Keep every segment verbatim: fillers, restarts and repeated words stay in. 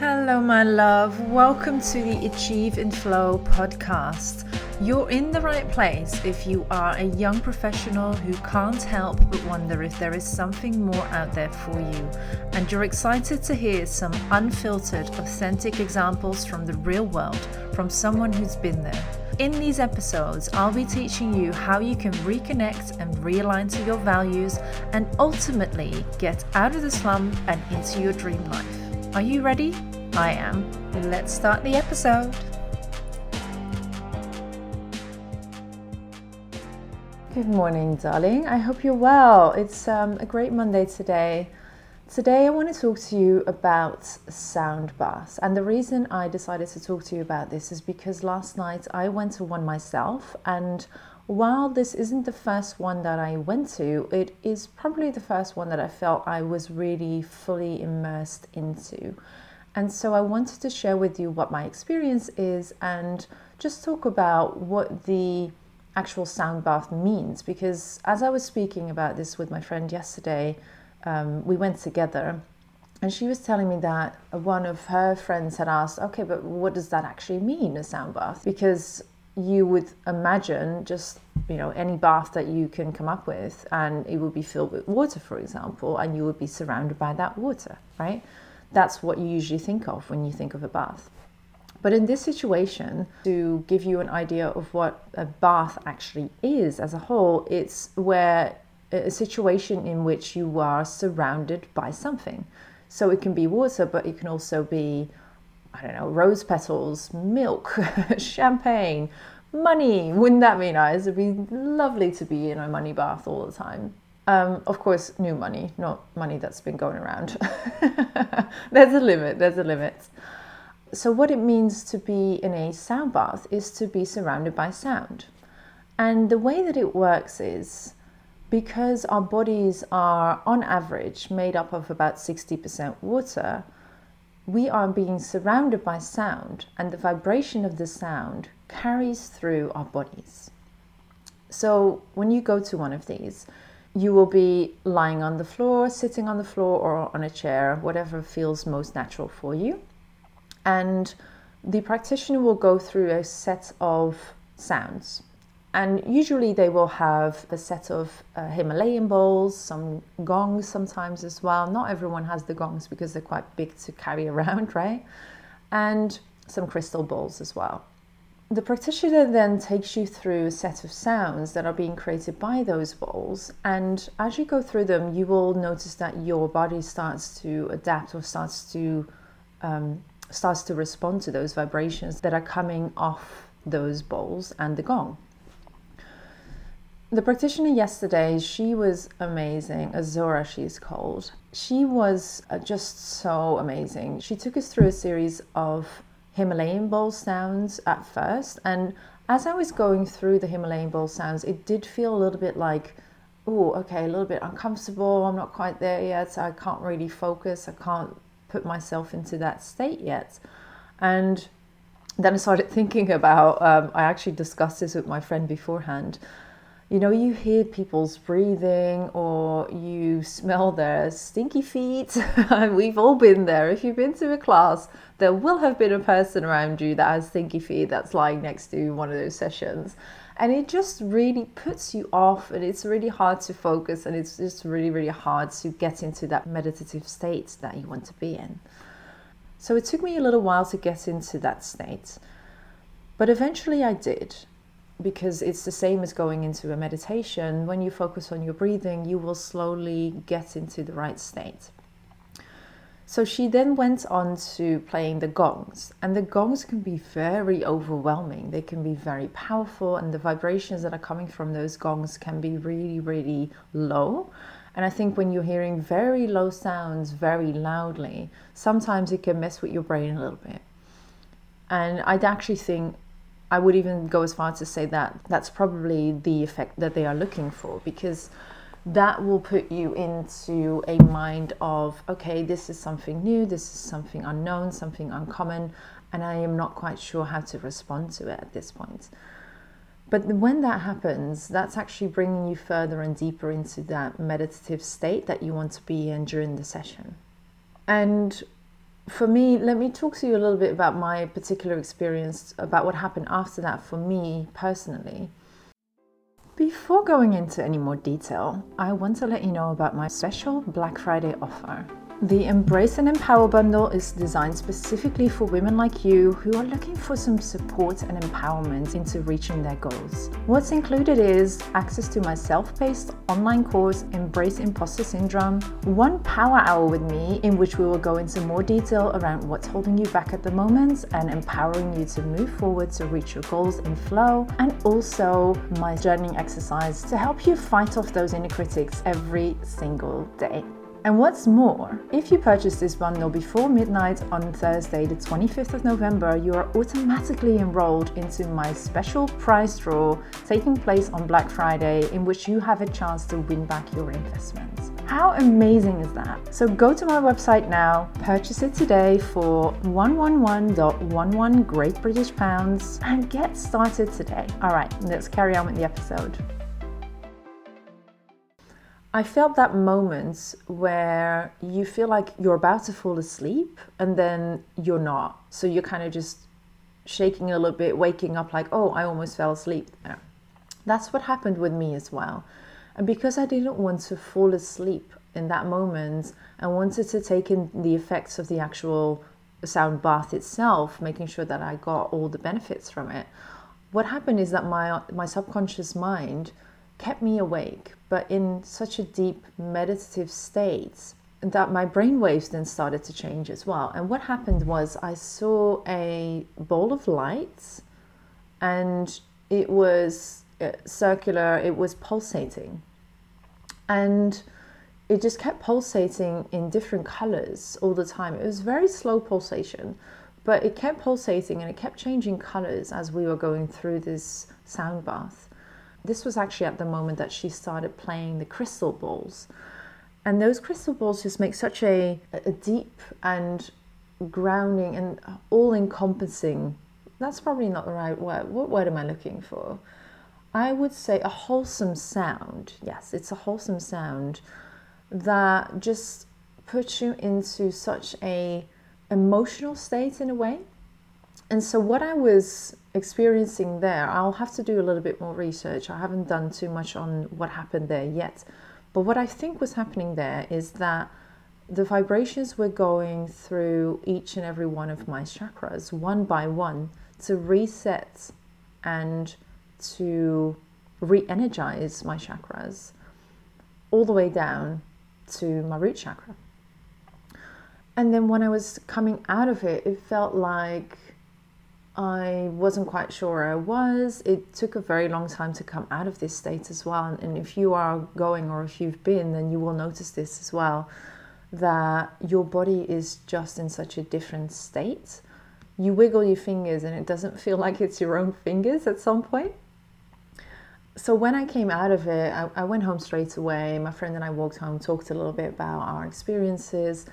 Hello, my love. Welcome to the Achieve and Flow podcast. You're in the right place if you are a young professional who can't help but wonder if there is something more out there for you, and you're excited to hear some unfiltered, authentic examples from the real world, from someone who's been there. In these episodes, I'll be teaching you how you can reconnect and realign to your values and ultimately get out of the slump and into your dream life. Are you ready? I am. Let's start the episode. Good morning, darling. I hope you're well. It's um, a great Monday today. Today I want to talk to you about sound baths. And the reason I decided to talk to you about this is because last night I went to one myself, and while this isn't the first one that I went to, it is probably the first one that I felt I was really fully immersed into. And so I wanted to share with you what my experience is and just talk about what the actual sound bath means. Because as I was speaking about this with my friend yesterday, um, we went together, and she was telling me that one of her friends had asked, okay, but what does that actually mean, a sound bath? Because you would imagine just, you know, any bath that you can come up with, and it would be filled with water, for example, and you would be surrounded by that water, right? That's what you usually think of when you think of a bath. But in this situation, to give you an idea of what a bath actually is as a whole, it's where a situation in which you are surrounded by something. So it can be water, but it can also be, I don't know, rose petals, milk, champagne, money. Wouldn't that be nice? It'd be lovely to be in a money bath all the time. Um, of course, new money, not money that's been going around. There's a limit, there's a limit. So what it means to be in a sound bath is to be surrounded by sound. And the way that it works is because our bodies are on average made up of about sixty percent water, we are being surrounded by sound, and the vibration of the sound carries through our bodies. So when you go to one of these, you will be lying on the floor, sitting on the floor, or on a chair, whatever feels most natural for you. And the practitioner will go through a set of sounds. And usually they will have a set of uh, Himalayan bowls, some gongs sometimes as well. Not everyone has the gongs because they're quite big to carry around, right? And some crystal bowls as well. The practitioner then takes you through a set of sounds that are being created by those bowls. And as you go through them, you will notice that your body starts to adapt or starts to, um, starts to respond to those vibrations that are coming off those bowls and the gong. The practitioner yesterday, she was amazing. Azura, she's called. She was just so amazing. She took us through a series of Himalayan bowl sounds at first. And as I was going through the Himalayan bowl sounds, it did feel a little bit like, oh, okay, a little bit uncomfortable. I'm not quite there yet. So I can't really focus. I can't put myself into that state yet. And then I started thinking about, um, I actually discussed this with my friend beforehand. You know, you hear people's breathing or you smell their stinky feet. We've all been there. If you've been to a class, there will have been a person around you that has stinky feet that's lying next to one of those sessions. And it just really puts you off, and it's really hard to focus, and it's just really, really hard to get into that meditative state that you want to be in. So it took me a little while to get into that state, but eventually I did. Because it's the same as going into a meditation. When you focus on your breathing, you will slowly get into the right state. So she then went on to playing the gongs, and the gongs can be very overwhelming. They can be very powerful, and the vibrations that are coming from those gongs can be really, really low. And I think when you're hearing very low sounds very loudly, sometimes it can mess with your brain a little bit. And I'd actually think, I would even go as far to say that that's probably the effect that they are looking for, because that will put you into a mind of, okay, this is something new, this is something unknown, something uncommon, and I am not quite sure how to respond to it at this point. But when that happens, that's actually bringing you further and deeper into that meditative state that you want to be in during the session. And for me, let me talk to you a little bit about my particular experience, about what happened after that for me personally. Before going into any more detail, I want to let you know about my special Black Friday offer. The Embrace and Empower Bundle is designed specifically for women like you who are looking for some support and empowerment into reaching their goals. What's included is access to my self-paced online course, Embrace Imposter Syndrome, one power hour with me in which we will go into more detail around what's holding you back at the moment and empowering you to move forward to reach your goals in flow, and also my journaling exercise to help you fight off those inner critics every single day. And what's more, if you purchase this bundle before midnight on Thursday, the twenty-fifth of November, you are automatically enrolled into my special prize draw taking place on Black Friday, in which you have a chance to win back your investments. How amazing is that? So go to my website now, purchase it today for one eleven point one one Great British Pounds, and get started today. All right, let's carry on with the episode. I felt that moment where you feel like you're about to fall asleep and then you're not. So you're kind of just shaking a little bit, waking up like, oh, I almost fell asleep. That's what happened with me as well. And because I didn't want to fall asleep in that moment, I wanted to take in the effects of the actual sound bath itself, making sure that I got all the benefits from it. What happened is that my my subconscious mind kept me awake, but in such a deep meditative state that my brain waves then started to change as well. And what happened was I saw a ball of light, and it was circular, it was pulsating, and it just kept pulsating in different colors all the time. It was very slow pulsation, but it kept pulsating and it kept changing colors as we were going through this sound bath. This was actually at the moment that she started playing the crystal balls. And those crystal balls just make such a, a deep and grounding and all-encompassing, that's probably not the right word. What word am I looking for? I would say a wholesome sound. Yes, it's a wholesome sound that just puts you into such a emotional state in a way. And so what I was experiencing there, I'll have to do a little bit more research. I haven't done too much on what happened there yet. But what I think was happening there is that the vibrations were going through each and every one of my chakras, one by one, to reset and to re-energize my chakras all the way down to my root chakra. And then when I was coming out of it, it felt like I wasn't quite sure I was. It took a very long time to come out of this state as well. And if you are going, or if you've been, then you will notice this as well, that your body is just in such a different state. You wiggle your fingers and it doesn't feel like it's your own fingers at some point. So when I came out of it, I, I went home straight away. My friend and I walked home, talked a little bit about our experiences.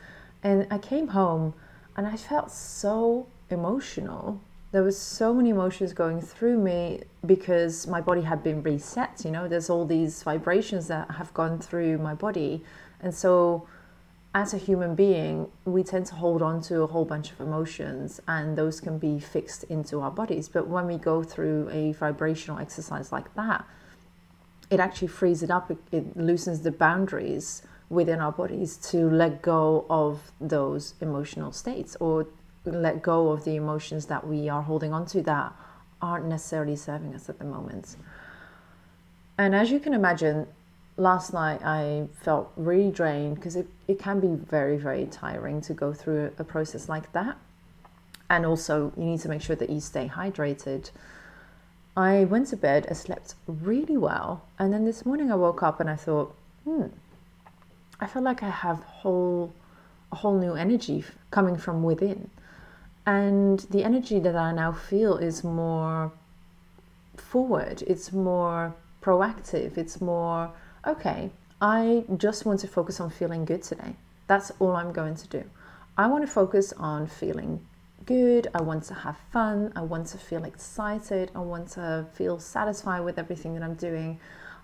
And I came home and I felt so emotional. There was so many emotions going through me because my body had been reset, you know, there's all these vibrations that have gone through my body. And so as a human being, we tend to hold on to a whole bunch of emotions, and those can be fixed into our bodies. But when we go through a vibrational exercise like that, it actually frees it up, it loosens the boundaries within our bodies to let go of those emotional states, or let go of the emotions that we are holding on to that aren't necessarily serving us at the moment. And as you can imagine, last night I felt really drained, because it, it can be very, very tiring to go through a process like that. And also you need to make sure that you stay hydrated. I went to bed, I slept really well. And then this morning I woke up and I thought, hmm, I feel like I have whole, a whole new energy coming from within. And the energy that I now feel is more forward, it's more proactive, it's more, okay, I just want to focus on feeling good today. That's all I'm going to do. I want to focus on feeling good, I want to have fun, I want to feel excited, I want to feel satisfied with everything that I'm doing.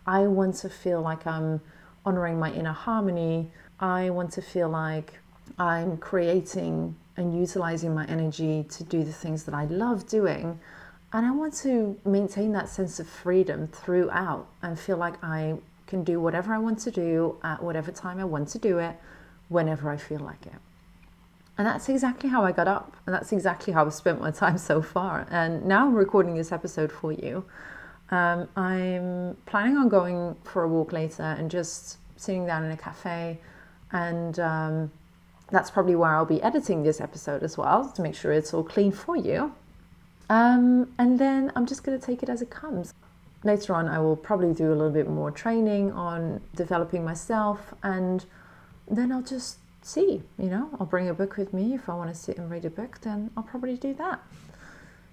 I want to feel like I'm honoring my inner harmony. I want to feel like I'm creating and utilizing my energy to do the things that I love doing. And I want to maintain that sense of freedom throughout and feel like I can do whatever I want to do at whatever time I want to do it, whenever I feel like it. And that's exactly how I got up. And that's exactly how I've spent my time so far. And now I'm recording this episode for you. Um, I'm planning on going for a walk later and just sitting down in a cafe. And um, that's probably where I'll be editing this episode as well, to make sure it's all clean for you. Um, and then I'm just going to take it as it comes. Later on, I will probably do a little bit more training on developing myself, and then I'll just see, you know, I'll bring a book with me. If I want to sit and read a book, then I'll probably do that.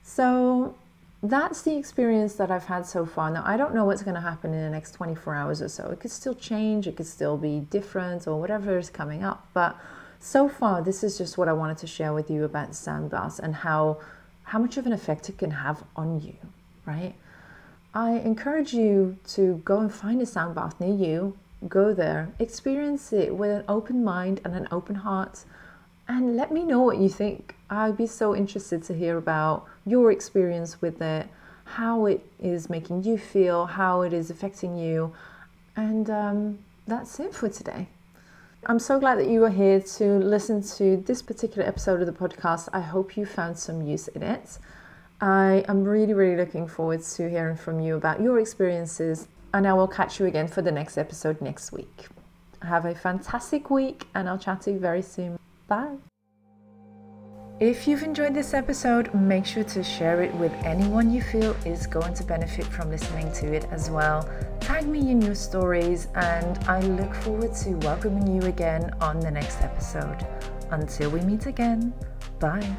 So that's the experience that I've had so far. Now, I don't know what's going to happen in the next twenty-four hours or so. It could still change. It could still be different or whatever is coming up. But so far, this is just what I wanted to share with you about sandblasting and how how much of an effect it can have on you, right? I encourage you to go and find a sound bath near you, go there, experience it with an open mind and an open heart, and let me know what you think. I'd be so interested to hear about your experience with it, how it is making you feel, how it is affecting you, and um, that's it for today. I'm so glad that you are here to listen to this particular episode of the podcast. I hope you found some use in it. I am really, really looking forward to hearing from you about your experiences, and I will catch you again for the next episode next week. Have a fantastic week, and I'll chat to you very soon. Bye. If you've enjoyed this episode, make sure to share it with anyone you feel is going to benefit from listening to it as well. Tag me in your stories, and I look forward to welcoming you again on the next episode. Until we meet again, bye.